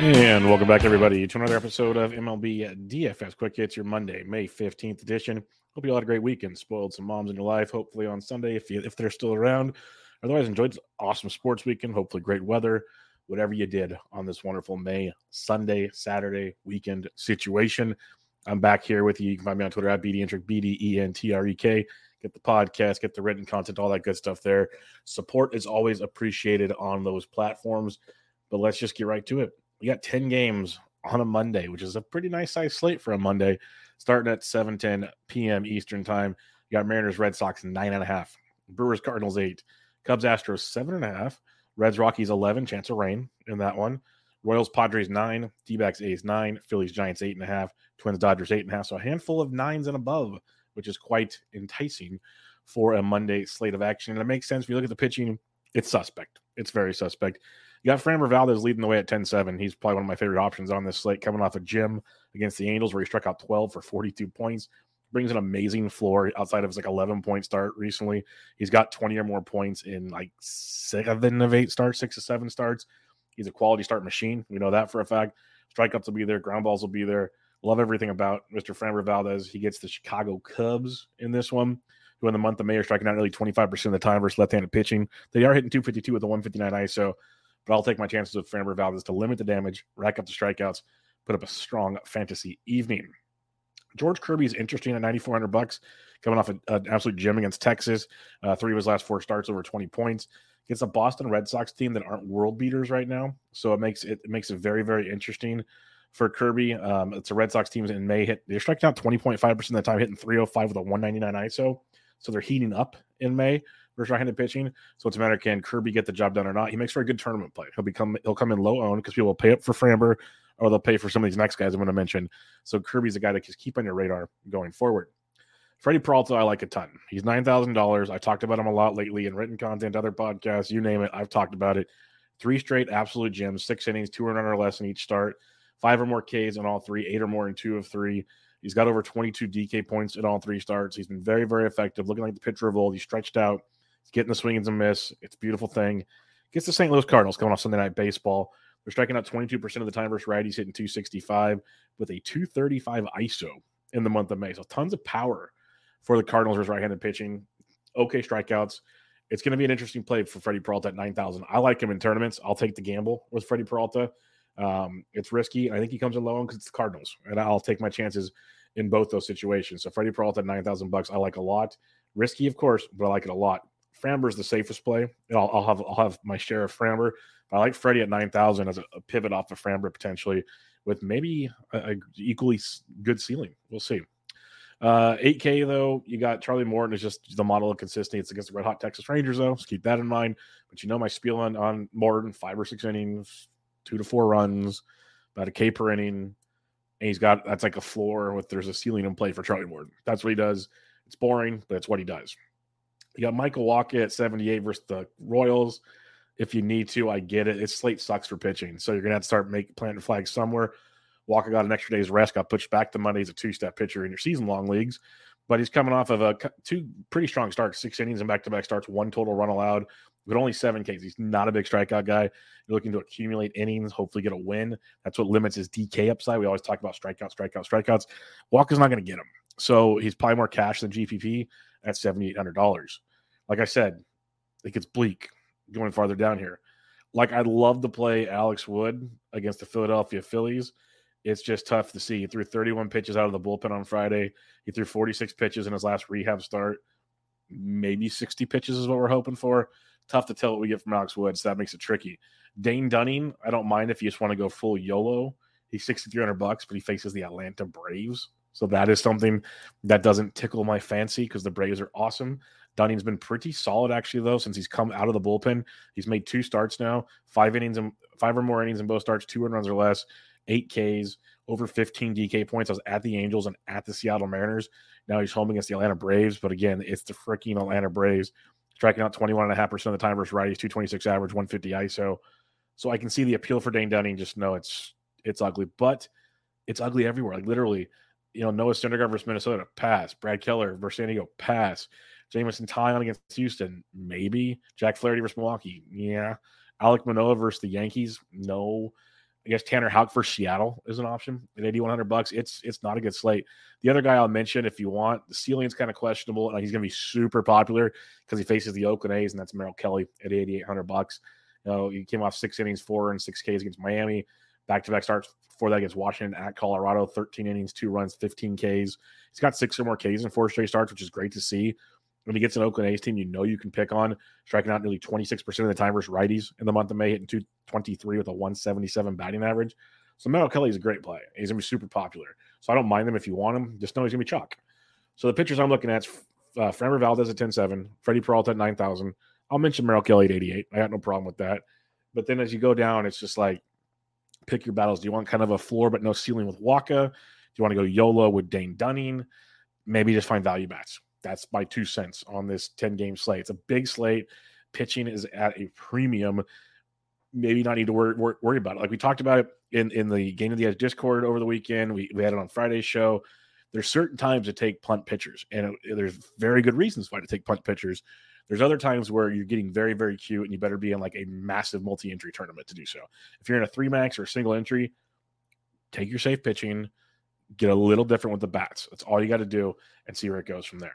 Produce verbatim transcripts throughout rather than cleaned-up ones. And welcome back, everybody, to another episode of M L B D F S Quick Hits, your Monday, May fifteenth edition. Hope you all had a great weekend, spoiled some moms in your life, hopefully on Sunday, if you, if they're still around. Otherwise, enjoyed an awesome sports weekend, hopefully great weather, whatever you did on this wonderful May Sunday, Saturday weekend situation. I'm back here with you. You can find me on Twitter at BDentrek, B D E N T R E K. Get the podcast, get the written content, all that good stuff there. Support is always appreciated on those platforms, but let's just get right to it. We got ten games on a Monday, which is a pretty nice size slate for a Monday, starting at seven ten p.m. Eastern time. You got Mariners, Red Sox, nine point five. Brewers, Cardinals, eight. Cubs, Astros, seven point five. Reds, Rockies, eleven. Chance of rain in that one. Royals, Padres, nine. D-backs, A's, nine. Phillies, Giants, eight point five. Twins, Dodgers, eight point five. So a handful of nines and above, which is quite enticing for a Monday slate of action. And it makes sense. If you look at the pitching, it's suspect. It's very suspect. You got Framber Valdez leading the way at ten seven. He's probably one of my favorite options on this slate, coming off a gem against the Angels where he struck out twelve for forty-two points. Brings an amazing floor outside of his like eleven-point start recently. He's got twenty or more points in like seven of eight starts, six of seven starts. He's a quality start machine. We know that for a fact. Strikeouts will be there. Ground balls will be there. Love everything about Mister Framber Valdez. He gets the Chicago Cubs in this one, who in the month of May are striking out nearly twenty-five percent of the time versus left-handed pitching. They are hitting two fifty-two with a one fifty-nine I S O. But I'll take my chances with Framber Valdez to limit the damage, rack up the strikeouts, put up a strong fantasy evening. George Kirby is interesting at nine thousand four hundred dollars bucks, coming off an absolute gem against Texas. Uh, three of his last four starts over twenty points. Gets a Boston Red Sox team that aren't world beaters right now, so it makes it, it makes it very, very interesting for Kirby. Um, it's a Red Sox team in May. Hit, they're striking out twenty point five percent of the time, hitting three oh five with a one ninety-nine I S O, so they're heating up in May versus right-handed pitching. So it's a matter of can Kirby get the job done or not. He makes for a good tournament play. He'll become he'll come in low owned because people will pay up for Framber, or they'll pay for some of these next guys I'm going to mention. So Kirby's a guy to just keep on your radar going forward. Freddie Peralta, I like a ton. He's nine thousand dollars. I talked about him a lot lately in written content, other podcasts, you name it. I've talked about it. Three straight absolute gems, six innings, two run or less in each start, five or more Ks in all three, eight or more in two of three. He's got over twenty-two D K points in all three starts. He's been very, very effective, looking like the pitcher of old. He's stretched out. He's getting the swings and miss. It's a beautiful thing. Gets the Saint Louis Cardinals coming off Sunday Night Baseball. They're striking out twenty-two percent of the time versus righties, hitting two sixty-five with a two thirty-five I S O in the month of May. So tons of power for the Cardinals versus right-handed pitching. Okay strikeouts. It's going to be an interesting play for Freddie Peralta at nine thousand. I like him in tournaments. I'll take the gamble with Freddie Peralta. Um, it's risky. I think he comes in low because it's the Cardinals, and I'll take my chances in both those situations. So Freddie Peralta, nine thousand bucks, I like a lot. Risky, of course, but I like it a lot. Framber's the safest play. I'll, I'll have I'll have my share of Framber. I like Freddie at nine thousand as a, a pivot off of Framber potentially, with maybe a, a equally good ceiling. We'll see. Uh, eight K though, you got Charlie Morton is just the model of consistency. It's against the Red Hot Texas Rangers though, so keep that in mind. But you know my spiel on, on Morton, five or six innings, two to four runs, about a K per inning. And he's got, that's like a floor with, there's a ceiling in play for Charlie Morton. That's what he does. It's boring, but it's what he does. You got Michael Walker at seventy-eight versus the Royals. If you need to, I get it. It's slate sucks for pitching. So you're going to have to start making planting flags somewhere. Walker got an extra day's rest, got pushed back to Monday. He's a two-step pitcher in your season-long leagues, but he's coming off of a two pretty strong starts, six innings and back-to-back starts, one total run allowed, but only seven Ks. He's not a big strikeout guy. You're looking to accumulate innings, hopefully get a win. That's what limits his D K upside. We always talk about strikeouts, strikeouts, strikeouts. Walker's not going to get him. So he's probably more cash than G P P at seven thousand eight hundred dollars. Like I said, it gets bleak going farther down here. Like I love to play Alex Wood against the Philadelphia Phillies it's just tough to see. He threw thirty-one pitches out of the bullpen on Friday. He threw forty-six pitches in his last rehab start. Maybe sixty pitches is what we're hoping for. Tough to tell what we get from Alex Wood, so that makes it tricky. Dane Dunning, I don't mind if you just want to go full YOLO. He's sixty-three hundred bucks, but he faces the Atlanta Braves. So that is something that doesn't tickle my fancy because the Braves are awesome. Dunning's been pretty solid, actually, though, since he's come out of the bullpen. He's made two starts now, five innings and five or more innings in both starts, two runs or less, eight Ks, over fifteen D K points. I was at the Angels and at the Seattle Mariners. Now he's home against the Atlanta Braves, but again, it's the freaking Atlanta Braves. Striking out twenty-one point five percent of the time versus righties, two twenty-six average, one fifty I S O. So I can see the appeal for Dane Dunning. Just know it's it's ugly, but it's ugly everywhere. Like literally, you know, Noah Syndergaard versus Minnesota, pass. Brad Keller versus San Diego, pass. Jameson Taillon against Houston, maybe. Jack Flaherty versus Milwaukee, yeah. Alek Manoah versus the Yankees, no. I guess Tanner Houck versus Seattle is an option at eighty-one hundred bucks. It's it's not a good slate. The other guy I'll mention, if you want, the ceiling's kind of questionable, and he's going to be super popular because he faces the Oakland A's, and that's Merrill Kelly at eighty-eight hundred bucks. You know, he came off six innings, four and six Ks against Miami. Back-to-back starts before that against Washington at Colorado. thirteen innings, two runs, fifteen Ks. He's got six or more Ks in four straight starts, which is great to see. When he gets an Oakland A's team, you know you can pick on, striking out nearly twenty-six percent of the time versus righties in the month of May, hitting two twenty-three with a one seventy-seven batting average. So Merrill Kelly is a great play. He's going to be super popular. So I don't mind him if you want him. Just know he's going to be chalk. So the pitchers I'm looking at, uh, Framber Valdez at ten seven, Freddie Peralta at nine thousand. I'll mention Merrill Kelly at eighty-eight. I got no problem with that. But then as you go down, it's just like, pick your battles. Do you want kind of a floor but no ceiling with Waka? Do you want to go YOLO with Dane Dunning? Maybe just find value bats. That's my two cents on this ten-game slate. It's a big slate. Pitching is at a premium. Maybe not need to worry, worry, worry about it. Like we talked about it in, in the Game of the Edge Discord over the weekend. We, we had it on Friday's show. There's certain times to take punt pitchers, and it, there's very good reasons why to take punt pitchers. There's other times where you're getting very, very cute, and you better be in like a massive multi-entry tournament to do so. If you're in a three-max or a single entry, take your safe pitching, get a little different with the bats. That's all you got to do and see where it goes from there.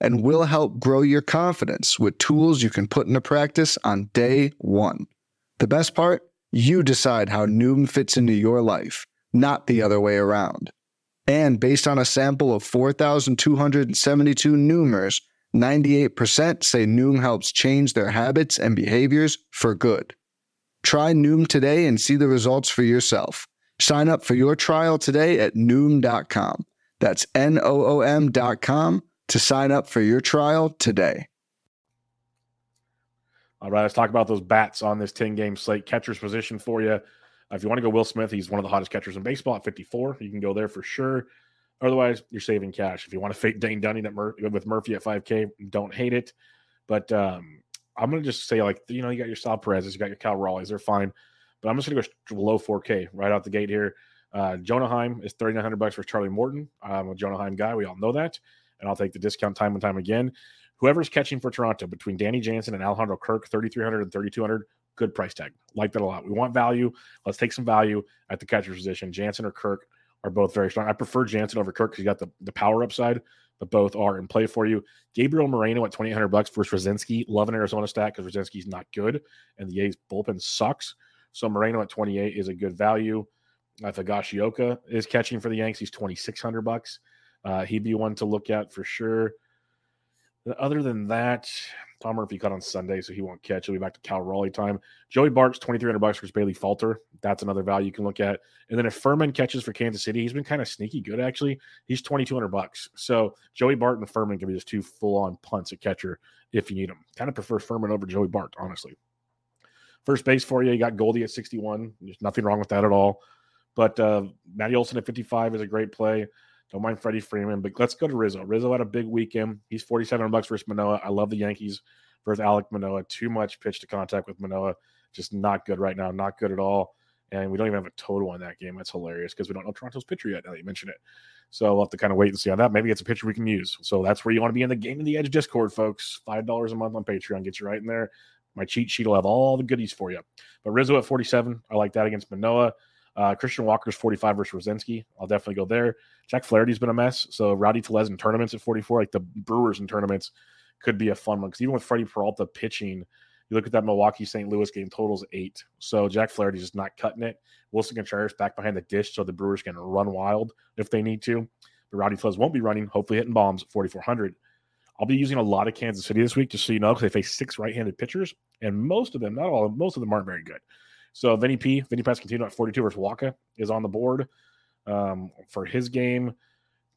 and will help grow your confidence with tools you can put into practice on day one. The best part? You decide how Noom fits into your life, not the other way around. And based on a sample of four thousand two hundred seventy-two Noomers, ninety-eight percent say Noom helps change their habits and behaviors for good. Try Noom today and see the results for yourself. Sign up for your trial today at Noom dot com. That's N O O M dot com to sign up for your trial today. All right, let's talk about those bats on this ten-game slate. Catcher's position for you. If you want to go Will Smith, he's one of the hottest catchers in baseball at fifty-four. You can go there for sure. Otherwise, you're saving cash. If you want to fade Dane Dunning at Mur- with Murphy at five K, don't hate it. But um, I'm going to just say, like, you know, you got your Sal Perez's, you got your Cal Raleighs. They're fine. But I'm just going to go below four K right out the gate here. Uh, Jonah Heim is thirty-nine hundred bucks for Charlie Morton. I'm a Jonah Heim guy. We all know that. And I'll take the discount time and time again. Whoever's catching for Toronto between Danny Jansen and Alejandro Kirk, thirty-three hundred and thirty-two hundred, Good price tag. Like that a lot. We want value. Let's take some value at the catcher position. Jansen or Kirk are both very strong. I prefer Jansen over Kirk because you got the, the power upside, but both are in play for you. Gabriel Moreno at twenty-eight hundred bucks versus Rosinski. Love an Arizona stat because Rosinski's not good, and the A's bullpen sucks. So Moreno at twenty-eight is a good value. If Higashioka is catching for the Yanks, he's twenty-six hundred bucks. Uh, he'd be one to look at for sure. Other than that, Tom Murphy cut on Sunday, so he won't catch. He'll be back to Cal Raleigh time. Joey Bart's twenty-three hundred bucks for Bailey Falter. That's another value you can look at. And then if Furman catches for Kansas City, he's been kind of sneaky good, actually. He's twenty-two hundred bucks. So Joey Bart and Furman can be just two full-on punts at catcher if you need them. Kind of prefer Furman over Joey Bart, honestly. First base for you, you got Goldie at sixty-one. There's nothing wrong with that at all. But uh, Matty Olson at fifty-five is a great play. Don't mind Freddie Freeman, but let's go to Rizzo. Rizzo had a big weekend. He's forty-seven hundred bucks versus Manoah. I love the Yankees versus Alek Manoah. Too much pitch to contact with Manoah. Just not good right now. Not good at all. And we don't even have a total on that game. That's hilarious because we don't know Toronto's pitcher yet now that you mention it. So we'll have to kind of wait and see on that. Maybe it's a pitcher we can use. So that's where you want to be in the Game of the Edge Discord, folks. five dollars a month on Patreon gets you right in there. My cheat sheet will have all the goodies for you. But Rizzo at forty-seven. I like that against Manoah. Uh, Christian Walker's forty-five versus Rosinski. I'll definitely go there. Jack Flaherty's been a mess. So Rowdy Telez in tournaments at forty-four, like the Brewers in tournaments, could be a fun one. Because even with Freddie Peralta pitching, you look at that Milwaukee-Saint Louis game, total's eight. So Jack Flaherty's just not cutting it. Wilson Contreras back behind the dish, so the Brewers can run wild if they need to. But Rowdy Telez won't be running, hopefully hitting bombs at forty-four hundred. I'll be using a lot of Kansas City this week, just so you know, because they face six right-handed pitchers, and most of them, not all, most of them aren't very good. So Vinny P, Vinny Pascantino at forty-two versus Waka is on the board um, for his game.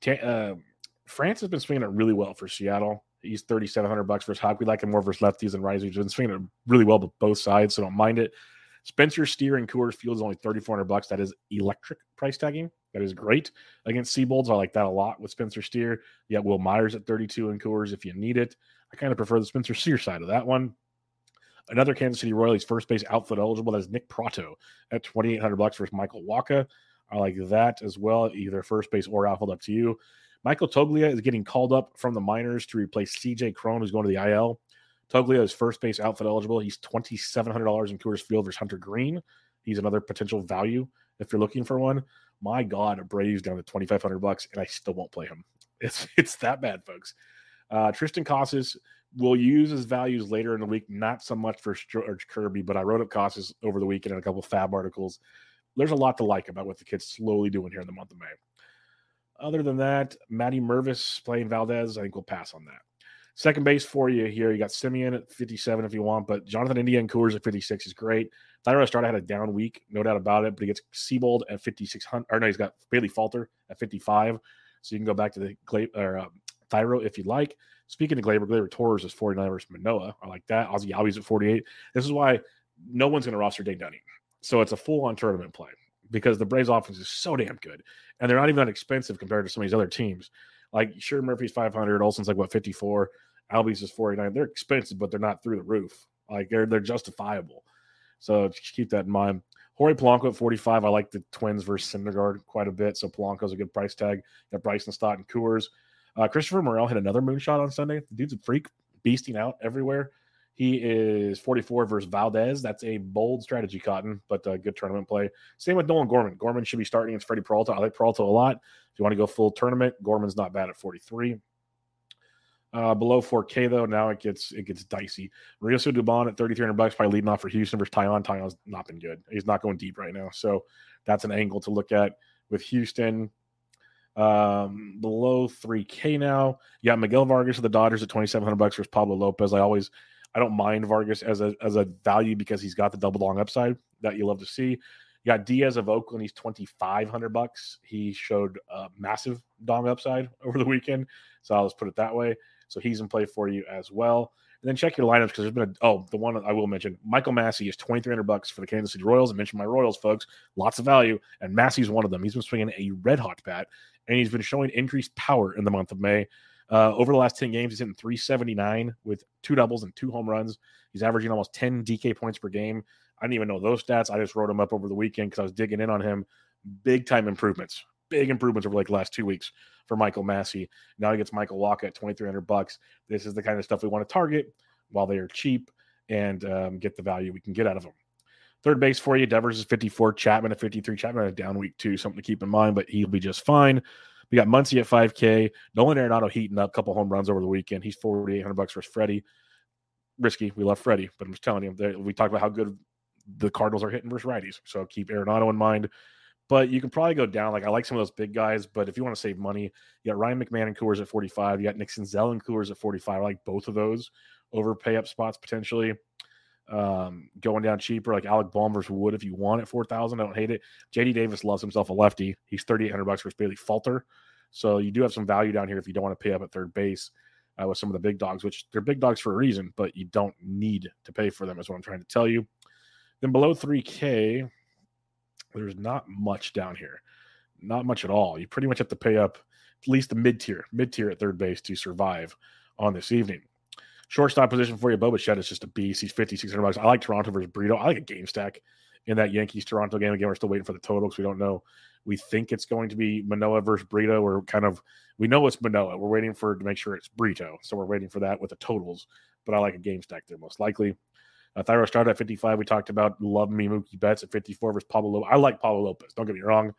Ta- uh, France has been swinging it really well for Seattle. He's thirty-seven hundred bucks versus Houck. We like him more versus lefties and righties. He's been swinging it really well with both sides, so don't mind it. Spencer Steer and Coors Field is only thirty-four hundred bucks. That is electric price tagging. That is great against Seabolds. I like that a lot with Spencer Steer. You got Will Myers at thirty-two and Coors if you need it. I kind of prefer the Spencer Steer side of that one. Another Kansas City Royals first base outfield eligible. That is Nick Prato at twenty-eight hundred bucks versus Michael Walker. I like that as well, either first base or outfield, up to you. Michael Toglia is getting called up from the minors to replace C J Cron, who's going to the I L. Toglia is first base outfield eligible. He's twenty-seven hundred dollars in Coors Field versus Hunter Green. He's another potential value if you're looking for one. My God, Braves down to twenty-five hundred bucks, and I still won't play him. It's it's that bad, folks. Uh, Tristan Casas will use his values later in the week, not so much for George Kirby, but I wrote up Casas over the weekend in a couple of fab articles. There's a lot to like about what the kid's slowly doing here in the month of May. Other than that, Matty Mervis playing Valdez, I think we'll pass on that. Second base for you here, you got Simeon at fifty-seven if you want, but Jonathan India and Coors at fifty-six is great. Thyro Starks had a down week, no doubt about it, but he gets Seabold at fifty-six hundred, or no, he's got Bailey Falter at fifty-five, so you can go back to the Clay, or, uh, Thyro if you'd like. Speaking of Gleyber, Gleyber Torres is forty-nine versus Manoah. I like that. Ozzie Albies at forty-eight. This is why no one's going to roster Dane Dunning. So it's a full-on tournament play because the Braves' offense is so damn good, and they're not even that expensive compared to some of these other teams. Like, sure, Murphy's five hundred. Olsen's like, what, fifty-four? Albies is forty-nine. They're expensive, but they're not through the roof. Like, they're they're justifiable. So just keep that in mind. Jorge Polanco at forty-five. I like the Twins versus Syndergaard quite a bit, so Polanco's a good price tag. Got Bryson Stott and Coors. Uh, Christopher Morel hit another moonshot on Sunday. The dude's a freak, beasting out everywhere. He is forty-four versus Valdez. That's a bold strategy, Cotton, but a good tournament play. Same with Nolan Gorman. Gorman should be starting against Freddie Peralta. I like Peralta a lot. If you want to go full tournament, Gorman's not bad at forty-three. Uh, below four K, though, now it gets it gets dicey. Mauricio Dubon at thirty-three hundred bucks, probably leading off for Houston versus Taillon. Taillon's not been good. He's not going deep right now, so that's an angle to look at with Houston. Um, below three K now. You got Miguel Vargas of the Dodgers at twenty-seven hundred bucks versus Pablo Lopez. I always, I don't mind Vargas as a as a value because he's got the double long upside that you love to see. You got Diaz of Oakland. He's twenty-five hundred bucks. He showed a massive dong upside over the weekend, so I'll just put it that way. So he's in play for you as well. And then check your lineups because there's been a oh the one I will mention. Michael Massey is twenty-three hundred bucks for the Kansas City Royals. I mentioned my Royals, folks. Lots of value, and Massey's one of them. He's been swinging a red hot bat, and he's been showing increased power in the month of May. Uh, over the last ten games, he's hitting three seventy-nine with two doubles and two home runs. He's averaging almost ten D K points per game. I didn't even know those stats. I just wrote them up over the weekend because I was digging in on him. Big time improvements. Big improvements over like the last two weeks for Michael Massey. Now he gets Michael Walker at twenty-three hundred bucks. This is the kind of stuff we want to target while they are cheap. and um, get the value we can get out of them. Third base for you, Devers is fifty-four, Chapman at fifty-three. Chapman had a down week too, something to keep in mind, but he'll be just fine. We got Muncy at five K. Nolan Arenado heating up, a couple home runs over the weekend. He's forty-eight hundred bucks versus Freddie. Risky. We love Freddie, but I'm just telling you, we talked about how good the Cardinals are hitting versus righties, so keep Arenado in mind. But you can probably go down. Like, I like some of those big guys, but if you want to save money, you got Ryan McMahon and Coors at forty-five. You got Nixon Zell and Coors at forty-five. I like both of those over pay up spots potentially. Um, going down cheaper, like Alec Bohm versus Wood if you want at four thousand. I don't hate it. J D Davis loves himself a lefty. He's thirty-eight hundred bucks versus Bailey Falter. So you do have some value down here if you don't want to pay up at third base uh, with some of the big dogs, which they're big dogs for a reason, but you don't need to pay for them is what I'm trying to tell you. Then below three K, there's not much down here. Not much at all. You pretty much have to pay up at least the mid-tier, mid-tier at third base to survive on this evening. Shortstop position for you, Bo Bichette is just a beast. He's fifty-six hundred bucks. I like Toronto versus Brito. I like a game stack in that Yankees-Toronto game. Again, we're still waiting for the total because we don't know. We think it's going to be Manoah versus Brito. We're kind of – we know it's Manoah. We're waiting for to make sure it's Brito. So we're waiting for that with the totals. But I like a game stack there most likely. Uh, Thyro Starks at fifty-five. We talked about love me Mookie Betts at fifty-four versus Pablo Lopez. I like Pablo Lopez. Don't get me wrong,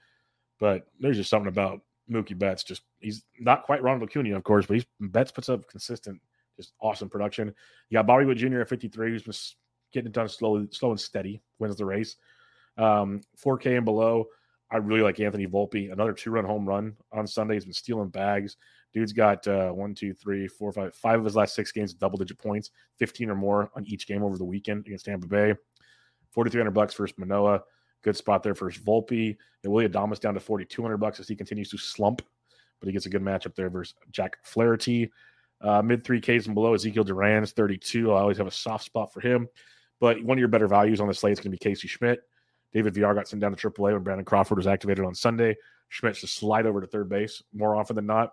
but there's just something about Mookie Betts. Just he's not quite Ronald Acuna, of course, but he's Betts puts up consistent, just awesome production. You got Bobby Wood Junior at fifty-three, who's been getting it done slowly, slow and steady. Wins the race. Um, four K and below. I really like Anthony Volpe. Another two-run home run on Sunday. He's been stealing bags. Dude's got uh, one, two, three, four, five, five of his last six games, double-digit points, fifteen or more on each game over the weekend against Tampa Bay. forty-three hundred bucks versus Manoah. Good spot there versus Volpe. And Willie Adames down to forty-two hundred bucks as he continues to slump, but he gets a good matchup there versus Jack Flaherty. Uh, mid three Ks and below, Ezekiel Duran is thirty-two. I always have a soft spot for him. But one of your better values on the slate is going to be Casey Schmidt. David Villar got sent down to triple A when Brandon Crawford was activated on Sunday. Schmidt should slide over to third base more often than not.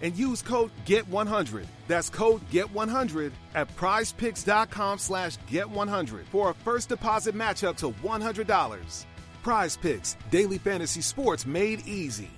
and use code Get one hundred. That's code Get one hundred at PrizePicks.com slash Get one hundred for a first deposit match up to one hundred dollars. PrizePicks, daily fantasy sports made easy.